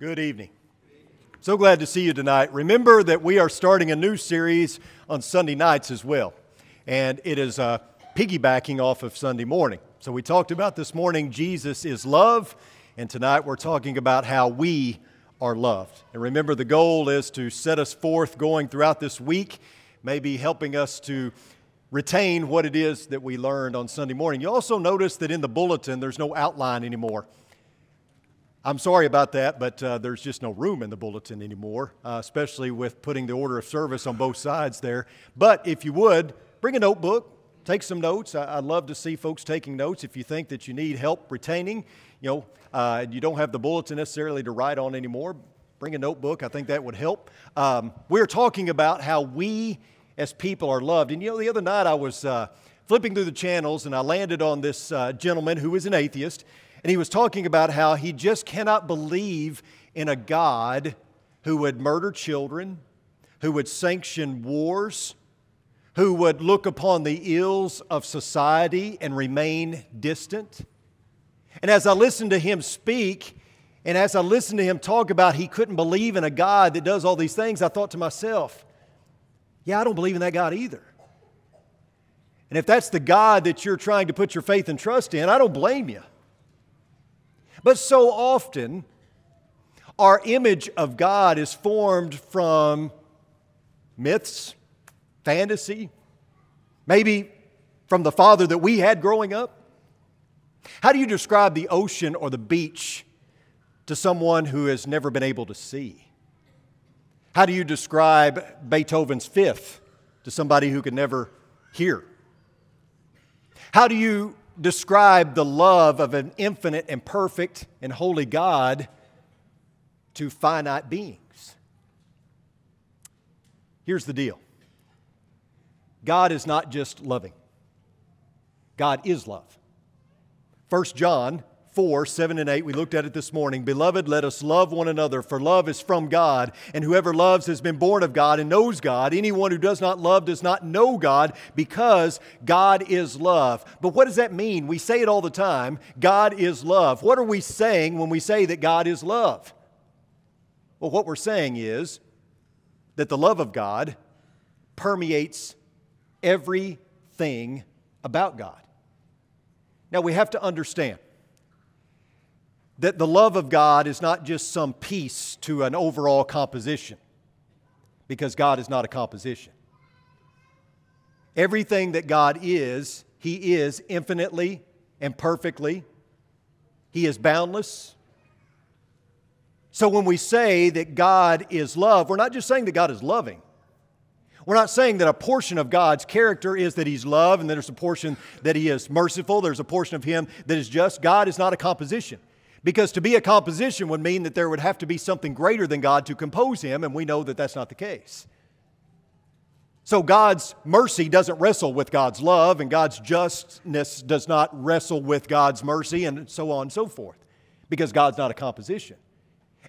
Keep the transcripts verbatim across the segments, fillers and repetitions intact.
Good evening. So glad to see you tonight. Remember that we are starting a new series on Sunday nights as well, and it is uh, piggybacking off of Sunday morning. So we talked about this morning, Jesus is love, and tonight we're talking about how we are loved. And remember, the goal is to set us forth going throughout this week, maybe helping us to retain what it is that we learned on Sunday morning. You also notice that in the bulletin, there's no outline anymore. I'm sorry about that, but uh, there's just no room in the bulletin anymore, uh, especially with putting the order of service on both sides there. But if you would, bring a notebook, take some notes. I- I'd love to see folks taking notes. If you think that you need help retaining, you know, uh, you don't have the bulletin necessarily to write on anymore, bring a notebook. I think that would help. Um, we're talking about how we as people are loved. And you know, the other night I was uh, flipping through the channels and I landed on this uh, gentleman who is an atheist. And he was talking about how he just cannot believe in a God who would murder children, who would sanction wars, who would look upon the ills of society and remain distant. And as I listened to him speak, and as I listened to him talk about he couldn't believe in a God that does all these things, I thought to myself, yeah, I don't believe in that God either. And if that's the God that you're trying to put your faith and trust in, I don't blame you. But so often, our image of God is formed from myths, fantasy, maybe from the father that we had growing up. How do you describe the ocean or the beach to someone who has never been able to see? How do you describe Beethoven's Fifth to somebody who could never hear? How do you describe the love of an infinite and perfect and holy God to finite beings? Here's the deal. God is not just loving. God is love. First John four, seven and eight, we looked at it this morning. Beloved, let us love one another, for love is from God, and whoever loves has been born of God and knows God. Anyone who does not love does not know God, because God is love. But what does that mean? We say it all the time, God is love. What are we saying when we say that God is love? Well, what we're saying is that the love of God permeates everything about God. Now, we have to understand that the love of God is not just some piece to an overall composition, because God is not a composition. Everything that God is, He is infinitely and perfectly. He is boundless. So when we say that God is love, we're not just saying that God is loving. We're not saying that a portion of God's character is that He's love, and there's a portion that He is merciful, there's a portion of Him that is just. God is not a composition. Because to be a composition would mean that there would have to be something greater than God to compose Him, and we know that that's not the case. So God's mercy doesn't wrestle with God's love, and God's justness does not wrestle with God's mercy, and so on and so forth, because God's not a composition.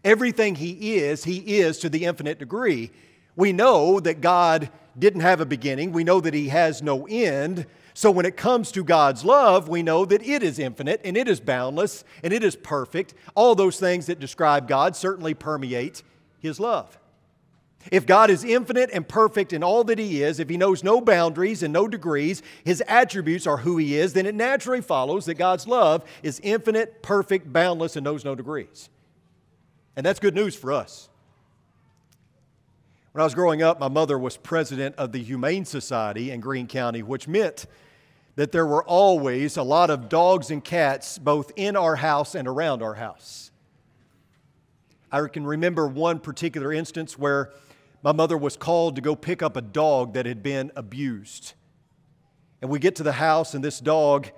Everything He is, He is to the infinite degree. We know that God didn't have a beginning. We know that He has no end. So when it comes to God's love, we know that it is infinite, and it is boundless, and it is perfect. All those things that describe God certainly permeate His love. If God is infinite and perfect in all that He is, if He knows no boundaries and no degrees, His attributes are who He is, then it naturally follows that God's love is infinite, perfect, boundless, and knows no degrees. And that's good news for us. When I was growing up, my mother was president of the Humane Society in Greene County, which meant that there were always a lot of dogs and cats both in our house and around our house. I can remember one particular instance where my mother was called to go pick up a dog that had been abused. And we get to the house, and this dog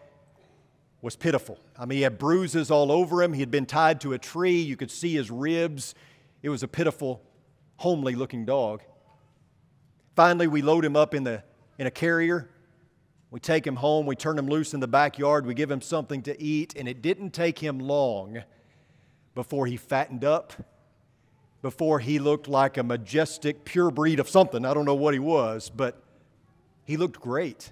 was pitiful. I mean, he had bruises all over him. He had been tied to a tree. You could see his ribs. It was a pitiful, homely-looking dog. Finally, we load him up in the in a carrier. We take him home. We turn him loose in the backyard. We give him something to eat. And it didn't take him long before he fattened up, before he looked like a majestic pure breed of something. I don't know what he was, but he looked great.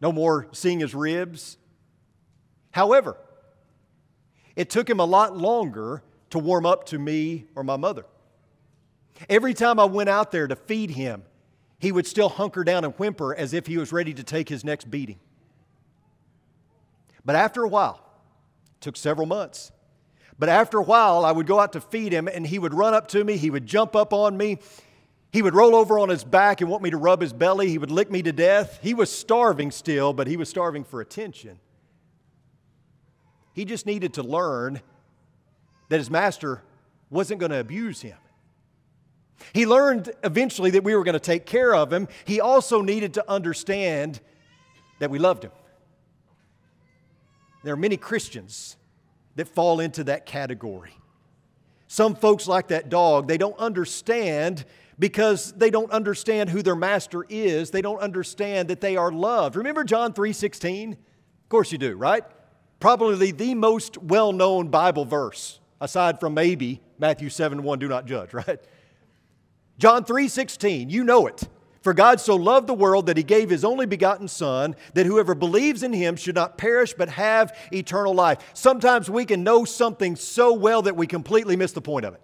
No more seeing his ribs. However, it took him a lot longer to warm up to me or my mother. Every time I went out there to feed him, he would still hunker down and whimper as if he was ready to take his next beating. But after a while, it took several months, but after a while, I would go out to feed him and he would run up to me, he would jump up on me, he would roll over on his back and want me to rub his belly, he would lick me to death. He was starving still, but he was starving for attention. He just needed to learn that his master wasn't going to abuse him. He learned eventually that we were going to take care of him. He also needed to understand that we loved him. There are many Christians that fall into that category. Some folks like that dog, they don't understand because they don't understand who their master is. They don't understand that they are loved. Remember John three sixteen? Of course you do, right? Probably the most well-known Bible verse, aside from maybe Matthew seven one, do not judge, right? John three sixteen, you know it. For God so loved the world that He gave His only begotten Son, that whoever believes in Him should not perish but have eternal life. Sometimes we can know something so well that we completely miss the point of it.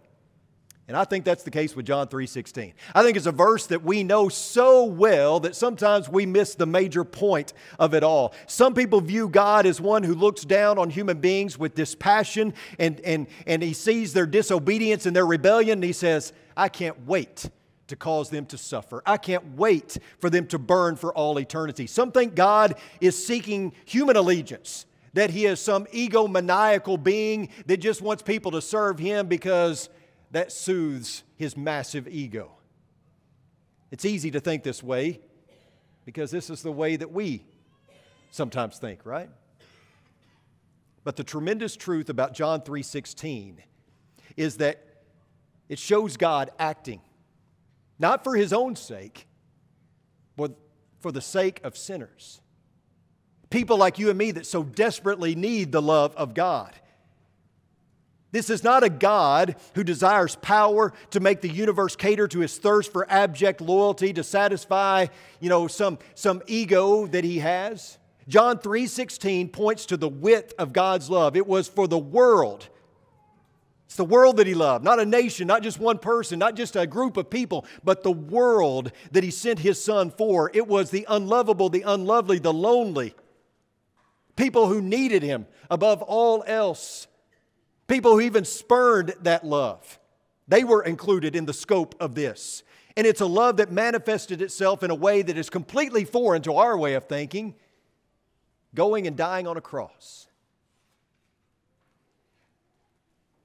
And I think that's the case with John three sixteen. I think it's a verse that we know so well that sometimes we miss the major point of it all. Some people view God as one who looks down on human beings with dispassion, and, and, and He sees their disobedience and their rebellion, and He says, I can't wait to cause them to suffer. I can't wait for them to burn for all eternity. Some think God is seeking human allegiance, that He is some egomaniacal being that just wants people to serve Him because that soothes His massive ego. It's easy to think this way because this is the way that we sometimes think, right? But the tremendous truth about John three sixteen is that it shows God acting, not for His own sake, but for the sake of sinners. People like you and me that so desperately need the love of God. This is not a God who desires power to make the universe cater to His thirst for abject loyalty to satisfy, you know, some, some ego that He has. John three sixteen points to the width of God's love. It was for the world. It's the world that He loved, not a nation, not just one person, not just a group of people, but the world that He sent His Son for. It was the unlovable, the unlovely, the lonely, people who needed Him above all else, people who even spurned that love. They were included in the scope of this. And it's a love that manifested itself in a way that is completely foreign to our way of thinking, going and dying on a cross.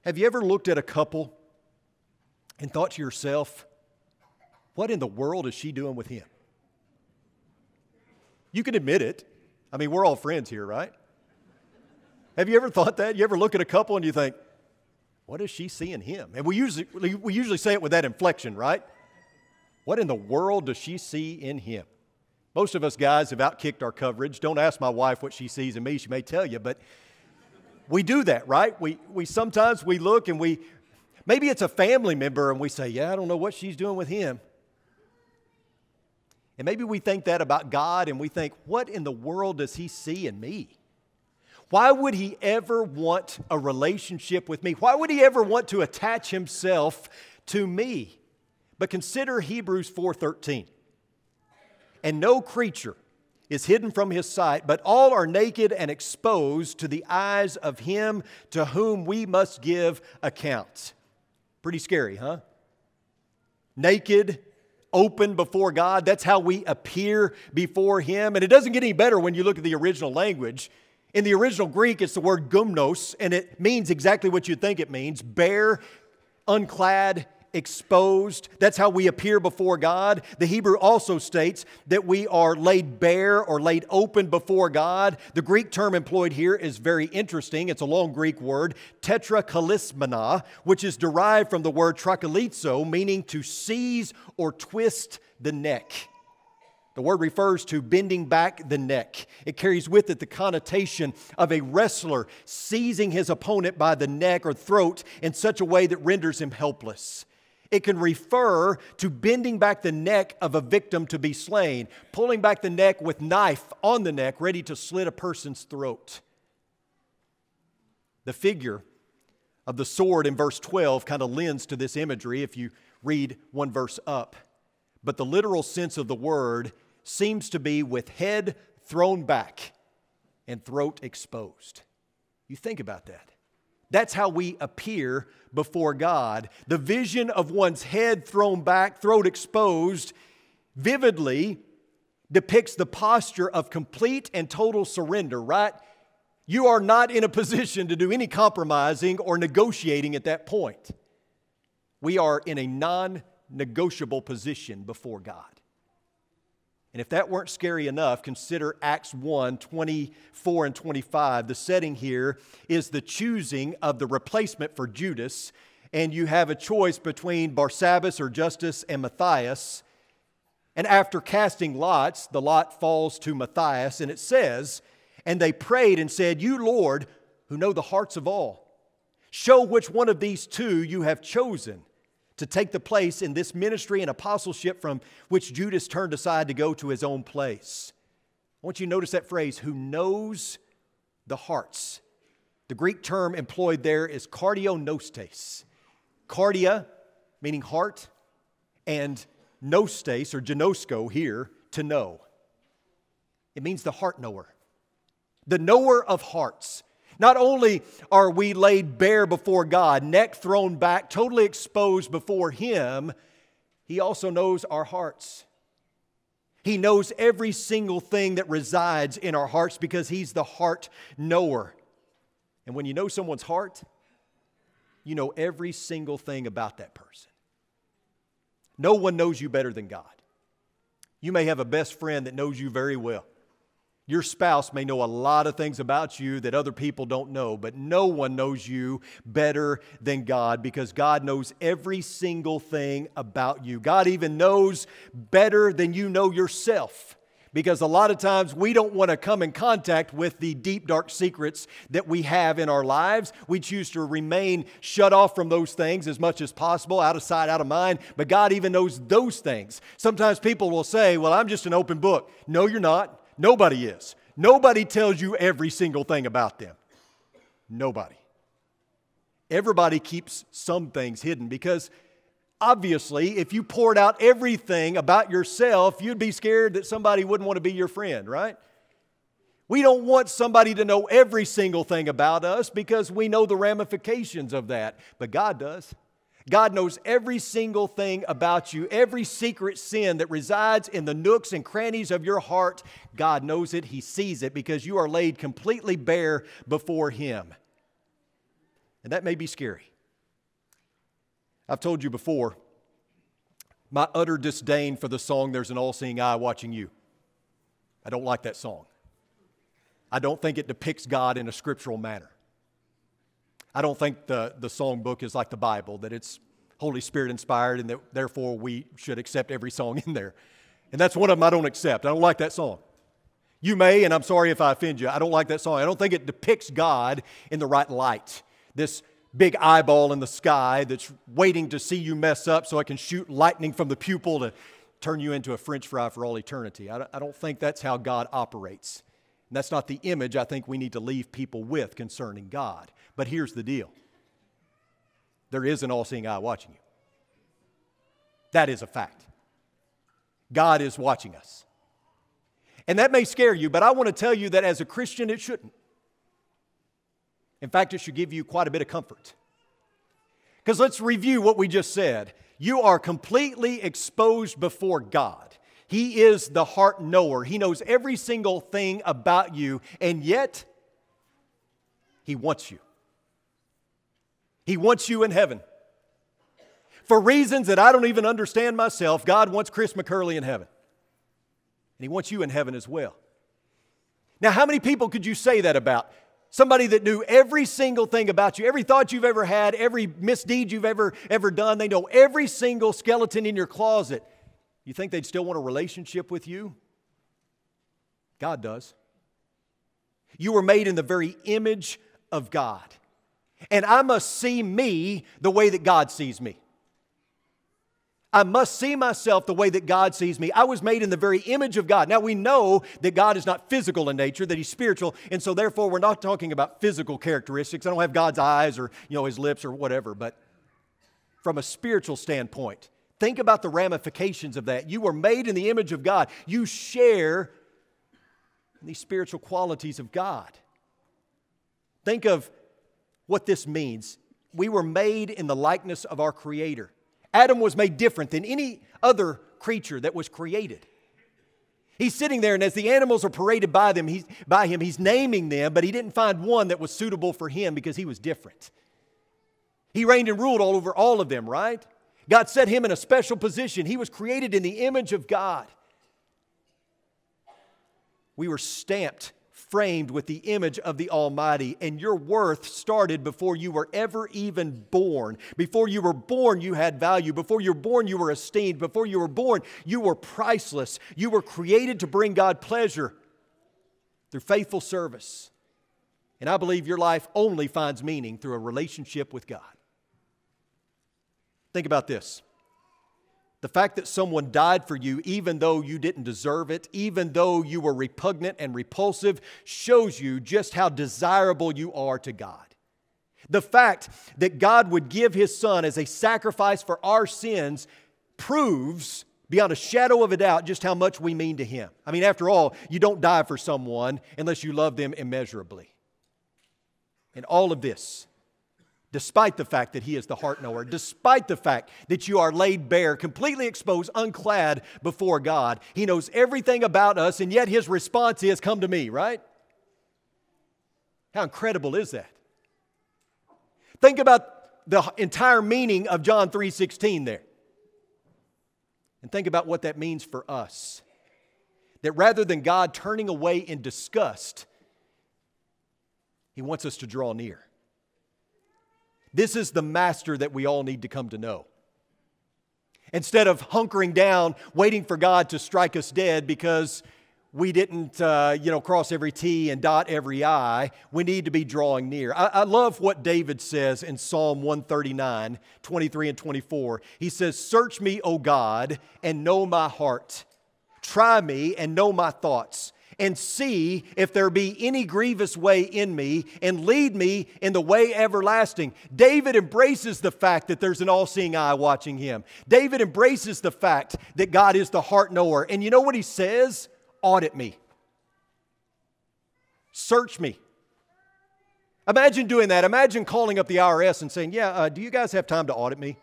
Have you ever looked at a couple and thought to yourself, what in the world is she doing with him? You can admit it. I mean, we're all friends here, right? Have you ever thought that? You ever look at a couple and you think, what is she seeing him? And we usually, we usually say it with that inflection, right? What in the world does she see in him? Most of us guys have outkicked our coverage. Don't ask my wife what she sees in me. She may tell you, but we do that, right? We we sometimes we look and we, maybe it's a family member and we say, yeah, I don't know what she's doing with him. And maybe we think that about God and we think, what in the world does He see in me? Why would He ever want a relationship with me? Why would He ever want to attach Himself to me? But consider Hebrews four thirteen. And no creature is hidden from His sight, but all are naked and exposed to the eyes of Him to whom we must give account. Pretty scary, huh? Naked, open before God. That's how we appear before Him. And it doesn't get any better when you look at the original language. In the original Greek, it's the word gumnos, and it means exactly what you think it means. Bare, unclad, exposed. That's how we appear before God. The Hebrew also states that we are laid bare or laid open before God. The Greek term employed here is very interesting. It's a long Greek word, tetrachalismena, which is derived from the word trachalizo, meaning to seize or twist the neck. The word refers to bending back the neck. It carries with it the connotation of a wrestler seizing his opponent by the neck or throat in such a way that renders him helpless. It can refer to bending back the neck of a victim to be slain, pulling back the neck with knife on the neck, ready to slit a person's throat. The figure of the sword in verse twelve kind of lends to this imagery if you read one verse up. But the literal sense of the word seems to be with head thrown back and throat exposed. You think about that. That's how we appear before God. The vision of one's head thrown back, throat exposed, vividly depicts the posture of complete and total surrender, right? You are not in a position to do any compromising or negotiating at that point. We are in a non-negotiable position before God. And if that weren't scary enough, consider Acts one, twenty-four and twenty-five. The setting here is the choosing of the replacement for Judas, and you have a choice between Barsabbas or Justus and Matthias. And after casting lots, the lot falls to Matthias, and it says, and they prayed and said, you, Lord, who know the hearts of all, show which one of these two you have chosen to take the place in this ministry and apostleship from which Judas turned aside to go to his own place. I want you to notice that phrase, who knows the hearts. The Greek term employed there is kardionostes. Cardia, meaning heart, and nostes, or genosko here, to know. It means the heart knower, the knower of hearts. Not only are we laid bare before God, neck thrown back, totally exposed before Him, He also knows our hearts. He knows every single thing that resides in our hearts because He's the heart knower. And when you know someone's heart, you know every single thing about that person. No one knows you better than God. You may have a best friend that knows you very well. Your spouse may know a lot of things about you that other people don't know, but no one knows you better than God because God knows every single thing about you. God even knows better than you know yourself because a lot of times we don't want to come in contact with the deep, dark secrets that we have in our lives. We choose to remain shut off from those things as much as possible, out of sight, out of mind, but God even knows those things. Sometimes people will say, well, I'm just an open book. No, you're not. Nobody is. Nobody tells you every single thing about them. Nobody. Everybody keeps some things hidden because obviously if you poured out everything about yourself, you'd be scared that somebody wouldn't want to be your friend, right? We don't want somebody to know every single thing about us because we know the ramifications of that, but God does. God knows every single thing about you, every secret sin that resides in the nooks and crannies of your heart. God knows it. He sees it because you are laid completely bare before Him. And that may be scary. I've told you before, my utter disdain for the song, There's an All-Seeing Eye Watching You. I don't like that song. I don't think it depicts God in a scriptural manner. I don't think the, the song book is like the Bible, that it's Holy Spirit inspired and that therefore we should accept every song in there. And that's one of them I don't accept. I don't like that song. You may, and I'm sorry if I offend you, I don't like that song. I don't think it depicts God in the right light. This big eyeball in the sky that's waiting to see you mess up so I can shoot lightning from the pupil to turn you into a French fry for all eternity. I don't think that's how God operates. And that's not the image I think we need to leave people with concerning God. But here's the deal. There is an all-seeing eye watching you. That is a fact. God is watching us. And that may scare you, but I want to tell you that as a Christian, it shouldn't. In fact, it should give you quite a bit of comfort. Because let's review what we just said. You are completely exposed before God. He is the heart knower. He knows every single thing about you, and yet He wants you. He wants you in heaven. For reasons that I don't even understand myself, God wants Chris McCurley in heaven. And He wants you in heaven as well. Now, how many people could you say that about? Somebody that knew every single thing about you, every thought you've ever had, every misdeed you've ever, ever done. They know every single skeleton in your closet. You think they'd still want a relationship with you? God does. You were made in the very image of God. And I must see me the way that God sees me. I must see myself the way that God sees me. I was made in the very image of God. Now, we know that God is not physical in nature, that he's spiritual, and so therefore we're not talking about physical characteristics. I don't have God's eyes or, you know, his lips or whatever, but from a spiritual standpoint, think about the ramifications of that. You were made in the image of God. You share these spiritual qualities of God. Think of what this means. We were made in the likeness of our Creator. Adam was made different than any other creature that was created. He's sitting there, and as the animals are paraded by them, he's, by him, he's naming them, but he didn't find one that was suitable for him because he was different. He reigned and ruled all over all of them, right? God set him in a special position. He was created in the image of God. We were stamped, framed with the image of the Almighty, and your worth started before you were ever even born. Before you were born, you had value. Before you were born, you were esteemed. Before you were born, you were priceless. You were created to bring God pleasure through faithful service. And I believe your life only finds meaning through a relationship with God. Think about this. The fact that someone died for you, even though you didn't deserve it, even though you were repugnant and repulsive, shows you just how desirable you are to God. The fact that God would give His Son as a sacrifice for our sins proves, beyond a shadow of a doubt, just how much we mean to Him. I mean, after all, you don't die for someone unless you love them immeasurably. And all of this, despite the fact that He is the heart knower, despite the fact that you are laid bare, completely exposed, unclad before God. He knows everything about us, and yet His response is, come to me, right? How incredible is that? Think about the entire meaning of John three sixteen there. And think about what that means for us. That rather than God turning away in disgust, He wants us to draw near. This is the master that we all need to come to know. Instead of hunkering down, waiting for God to strike us dead because we didn't, uh, you know, cross every T and dot every I, we need to be drawing near. I, I love what David says in Psalm one thirty-nine, twenty-three and twenty-four. He says, "Search me, O God, and know my heart. Try me and know my thoughts. And see if there be any grievous way in me, and lead me in the way everlasting." David embraces the fact that there's an all-seeing eye watching him. David embraces the fact that God is the heart knower. And you know what he says? Audit me. Search me. Imagine doing that. Imagine calling up the I R S and saying, yeah, uh, do you guys have time to audit me?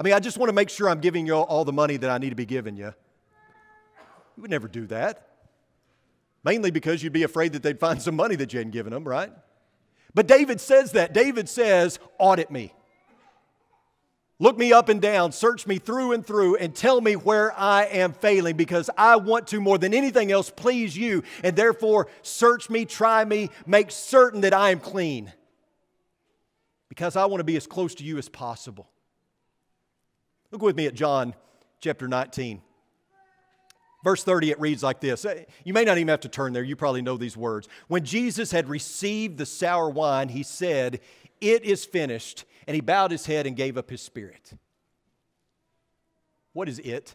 I mean, I just want to make sure I'm giving you all the money that I need to be giving you. You would never do that. Mainly because you'd be afraid that they'd find some money that you hadn't given them, right? But David says that. David says, audit me. Look me up and down. Search me through and through and tell me where I am failing, because I want to, more than anything else, please you. And therefore, search me, try me, make certain that I am clean, because I want to be as close to you as possible. Look with me at John chapter nineteen. Verse thirty, it reads like this. You may not even have to turn there. You probably know these words. When Jesus had received the sour wine, he said, "It is finished." And he bowed his head and gave up his spirit. What is it?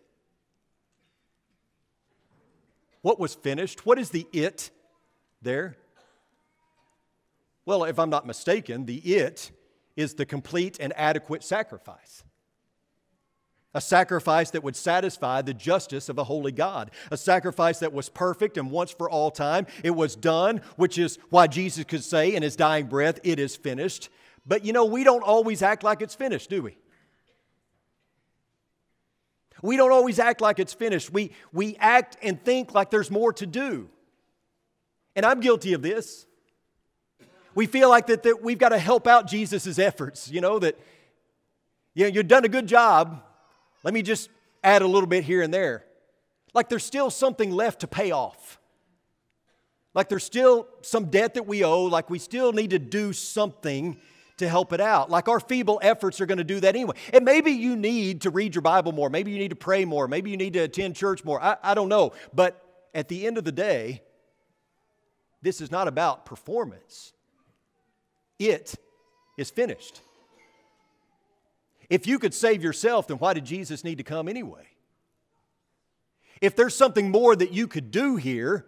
What was finished? What is the it there? Well, if I'm not mistaken, the it is the complete and adequate sacrifice. A sacrifice that would satisfy the justice of a holy God. A sacrifice that was perfect and once for all time. It was done, which is why Jesus could say in his dying breath, "It is finished." But you know, we don't always act like it's finished, do we? We don't always act like it's finished. We, we act and think like there's more to do. And I'm guilty of this. We feel like that, that we've got to help out Jesus' efforts. You know, that you know, you've done a good job. Let me just add a little bit here and there. Like there's still something left to pay off. Like there's still some debt that we owe. Like we still need to do something to help it out. Like our feeble efforts are going to do that anyway. And maybe you need to read your Bible more. Maybe you need to pray more. Maybe you need to attend church more. I, I don't know. But at the end of the day, this is not about performance. It is finished. If you could save yourself, then why did Jesus need to come anyway? If there's something more that you could do here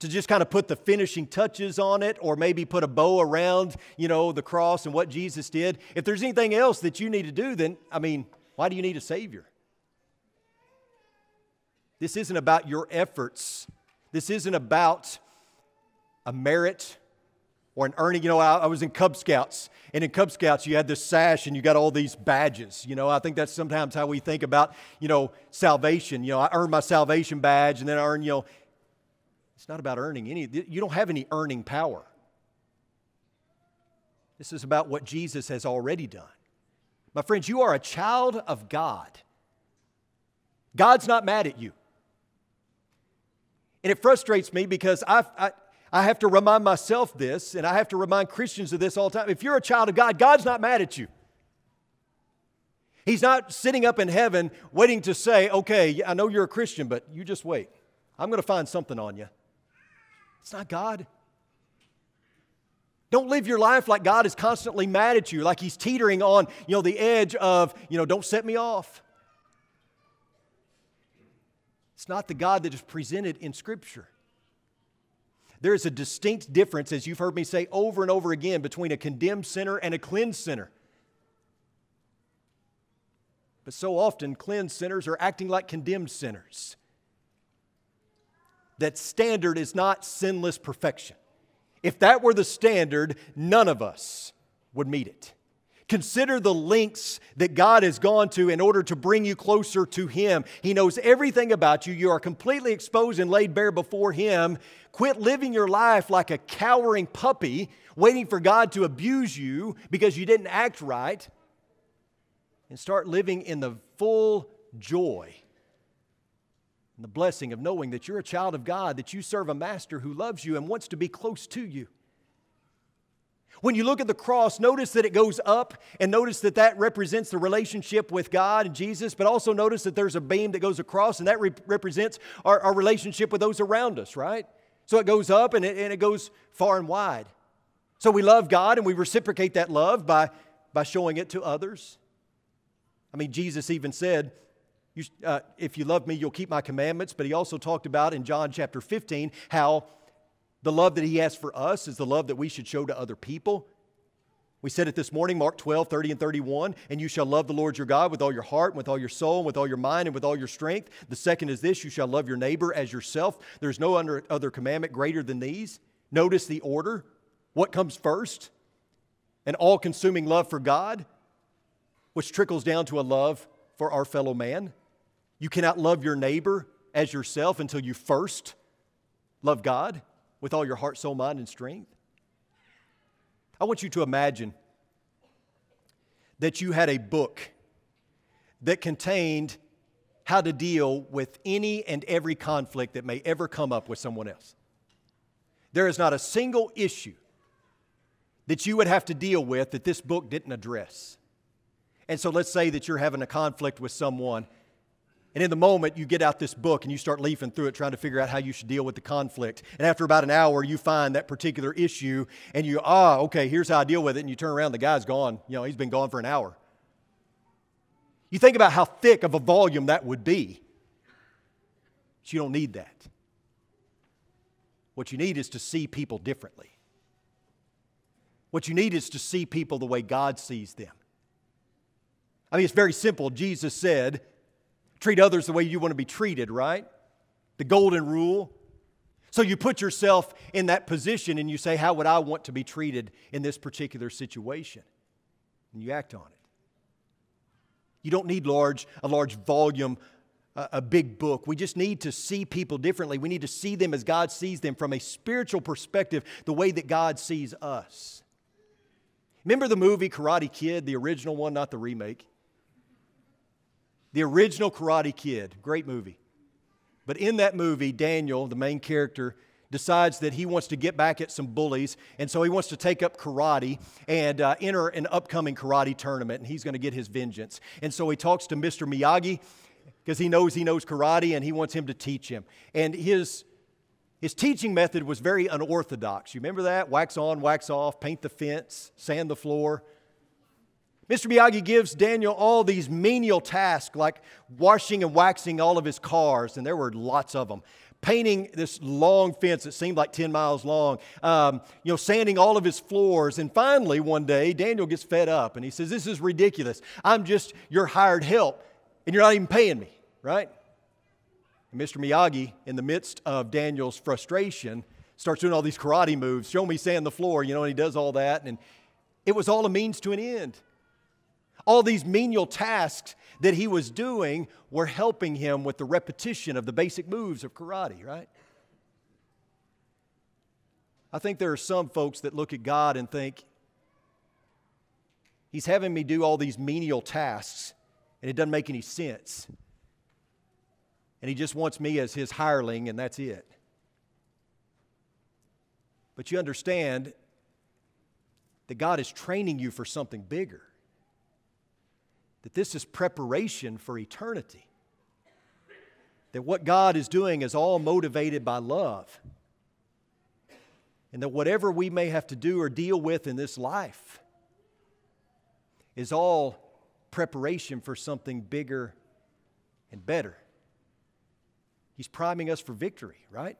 to just kind of put the finishing touches on it, or maybe put a bow around, you know, the cross and what Jesus did, if there's anything else that you need to do, then, I mean, why do you need a Savior? This isn't about your efforts. This isn't about a merit or an earning. You know, I, I was in Cub Scouts, and in Cub Scouts you had this sash and you got all these badges. You know, I think that's sometimes how we think about, you know, salvation. You know, I earned my salvation badge, and then I earned, you know, it's not about earning any. You don't have any earning power. This is about what Jesus has already done. My friends, you are a child of God. God's not mad at you. And it frustrates me because I've, I, I have to remind myself this, and I have to remind Christians of this all the time. If you're a child of God, God's not mad at you. He's not sitting up in heaven waiting to say, okay, I know you're a Christian, but you just wait. I'm going to find something on you. It's not God. Don't live your life like God is constantly mad at you, like He's teetering on, you know, the edge of, you know, don't set me off. It's not the God that is presented in Scripture. There is a distinct difference, as you've heard me say over and over again, between a condemned sinner and a cleansed sinner. But so often, cleansed sinners are acting like condemned sinners. That standard is not sinless perfection. If that were the standard, none of us would meet it. Consider the lengths that God has gone to in order to bring you closer to Him. He knows everything about you. You are completely exposed and laid bare before Him. Quit living your life like a cowering puppy, waiting for God to abuse you because you didn't act right, and start living in the full joy and the blessing of knowing that you're a child of God, that you serve a master who loves you and wants to be close to you. When you look at the cross, notice that it goes up, and notice that that represents the relationship with God and Jesus, but also notice that there's a beam that goes across, and that re- represents our, our relationship with those around us, right? So it goes up, and it, and it goes far and wide. So we love God, and we reciprocate that love by, by showing it to others. I mean, Jesus even said, you, uh, if you love me, you'll keep my commandments, but He also talked about in John chapter fifteen how the love that He has for us is the love that we should show to other people. We said it this morning, Mark twelve, thirty and thirty-one, and you shall love the Lord your God with all your heart, and with all your soul, and with all your mind, and with all your strength. The second is this, you shall love your neighbor as yourself. There's no other commandment greater than these. Notice the order. What comes first? An all-consuming love for God, which trickles down to a love for our fellow man. You cannot love your neighbor as yourself until you first love God with all your heart, soul, mind, and strength. I want you to imagine that you had a book that contained how to deal with any and every conflict that may ever come up with someone else. There is not a single issue that you would have to deal with that this book didn't address. And so let's say that you're having a conflict with someone, and in the moment, you get out this book and you start leafing through it, trying to figure out how you should deal with the conflict. And after about an hour, you find that particular issue, and you, ah, okay, here's how I deal with it. And you turn around, the guy's gone. You know, he's been gone for an hour. You think about how thick of a volume that would be. But you don't need that. What you need is to see people differently. What you need is to see people the way God sees them. I mean, it's very simple. Jesus said, treat others the way you want to be treated, right? The golden rule. So you put yourself in that position and you say, how would I want to be treated in this particular situation? And you act on it. You don't need large, a large volume, a, a big book. We just need to see people differently. We need to see them as God sees them from a spiritual perspective, the way that God sees us. Remember the movie Karate Kid, the original one, not the remake? The original Karate Kid, great movie. But in that movie, Daniel, the main character, decides that he wants to get back at some bullies, and so he wants to take up karate and uh, enter an upcoming karate tournament, and he's going to get his vengeance. And so he talks to Mister Miyagi because he knows he knows karate, and he wants him to teach him. And his, his teaching method was very unorthodox. You remember that? Wax on, wax off, paint the fence, sand the floor. Mister Miyagi gives Daniel all these menial tasks like washing and waxing all of his cars, and there were lots of them. Painting this long fence that seemed like ten miles long, um, you know, sanding all of his floors. And finally, one day, Daniel gets fed up and he says, "This is ridiculous. I'm just your hired help, and you're not even paying me," right? And Mister Miyagi, in the midst of Daniel's frustration, starts doing all these karate moves. Show me sand the floor, you know, and he does all that. And it was all a means to an end. All these menial tasks that he was doing were helping him with the repetition of the basic moves of karate, right? I think there are some folks that look at God and think, He's having me do all these menial tasks, and it doesn't make any sense. And He just wants me as His hireling, and that's it. But you understand that God is training you for something bigger. That this is preparation for eternity. That what God is doing is all motivated by love. And that whatever we may have to do or deal with in this life is all preparation for something bigger and better. He's priming us for victory, right?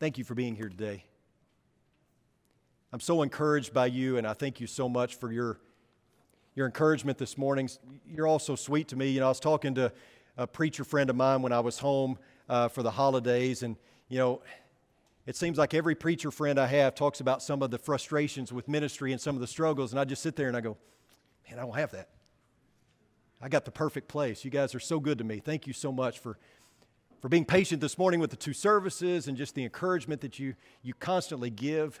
Thank you for being here today. I'm so encouraged by you, and I thank you so much for your your encouragement this morning. You're all so sweet to me. You know, I was talking to a preacher friend of mine when I was home uh, for the holidays, and, you know, it seems like every preacher friend I have talks about some of the frustrations with ministry and some of the struggles, and I just sit there and I go, man, I don't have that. I got the perfect place. You guys are so good to me. Thank you so much for for being patient this morning with the two services and just the encouragement that you you constantly give.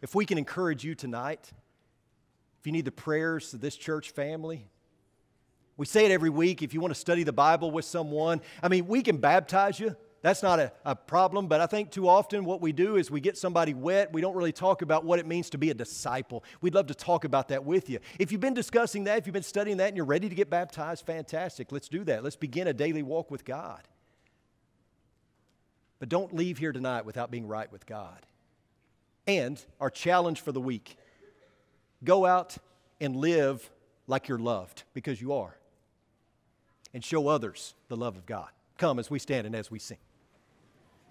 If we can encourage you tonight, if you need the prayers of this church family, we say it every week. If you want to study the Bible with someone, I mean, we can baptize you. That's not a, a problem, but I think too often what we do is we get somebody wet. We don't really talk about what it means to be a disciple. We'd love to talk about that with you. If you've been discussing that, if you've been studying that and you're ready to get baptized, fantastic. Let's do that. Let's begin a daily walk with God. But don't leave here tonight without being right with God. And our challenge for the week, go out and live like you're loved, because you are, and show others the love of God. Come as we stand and as we sing.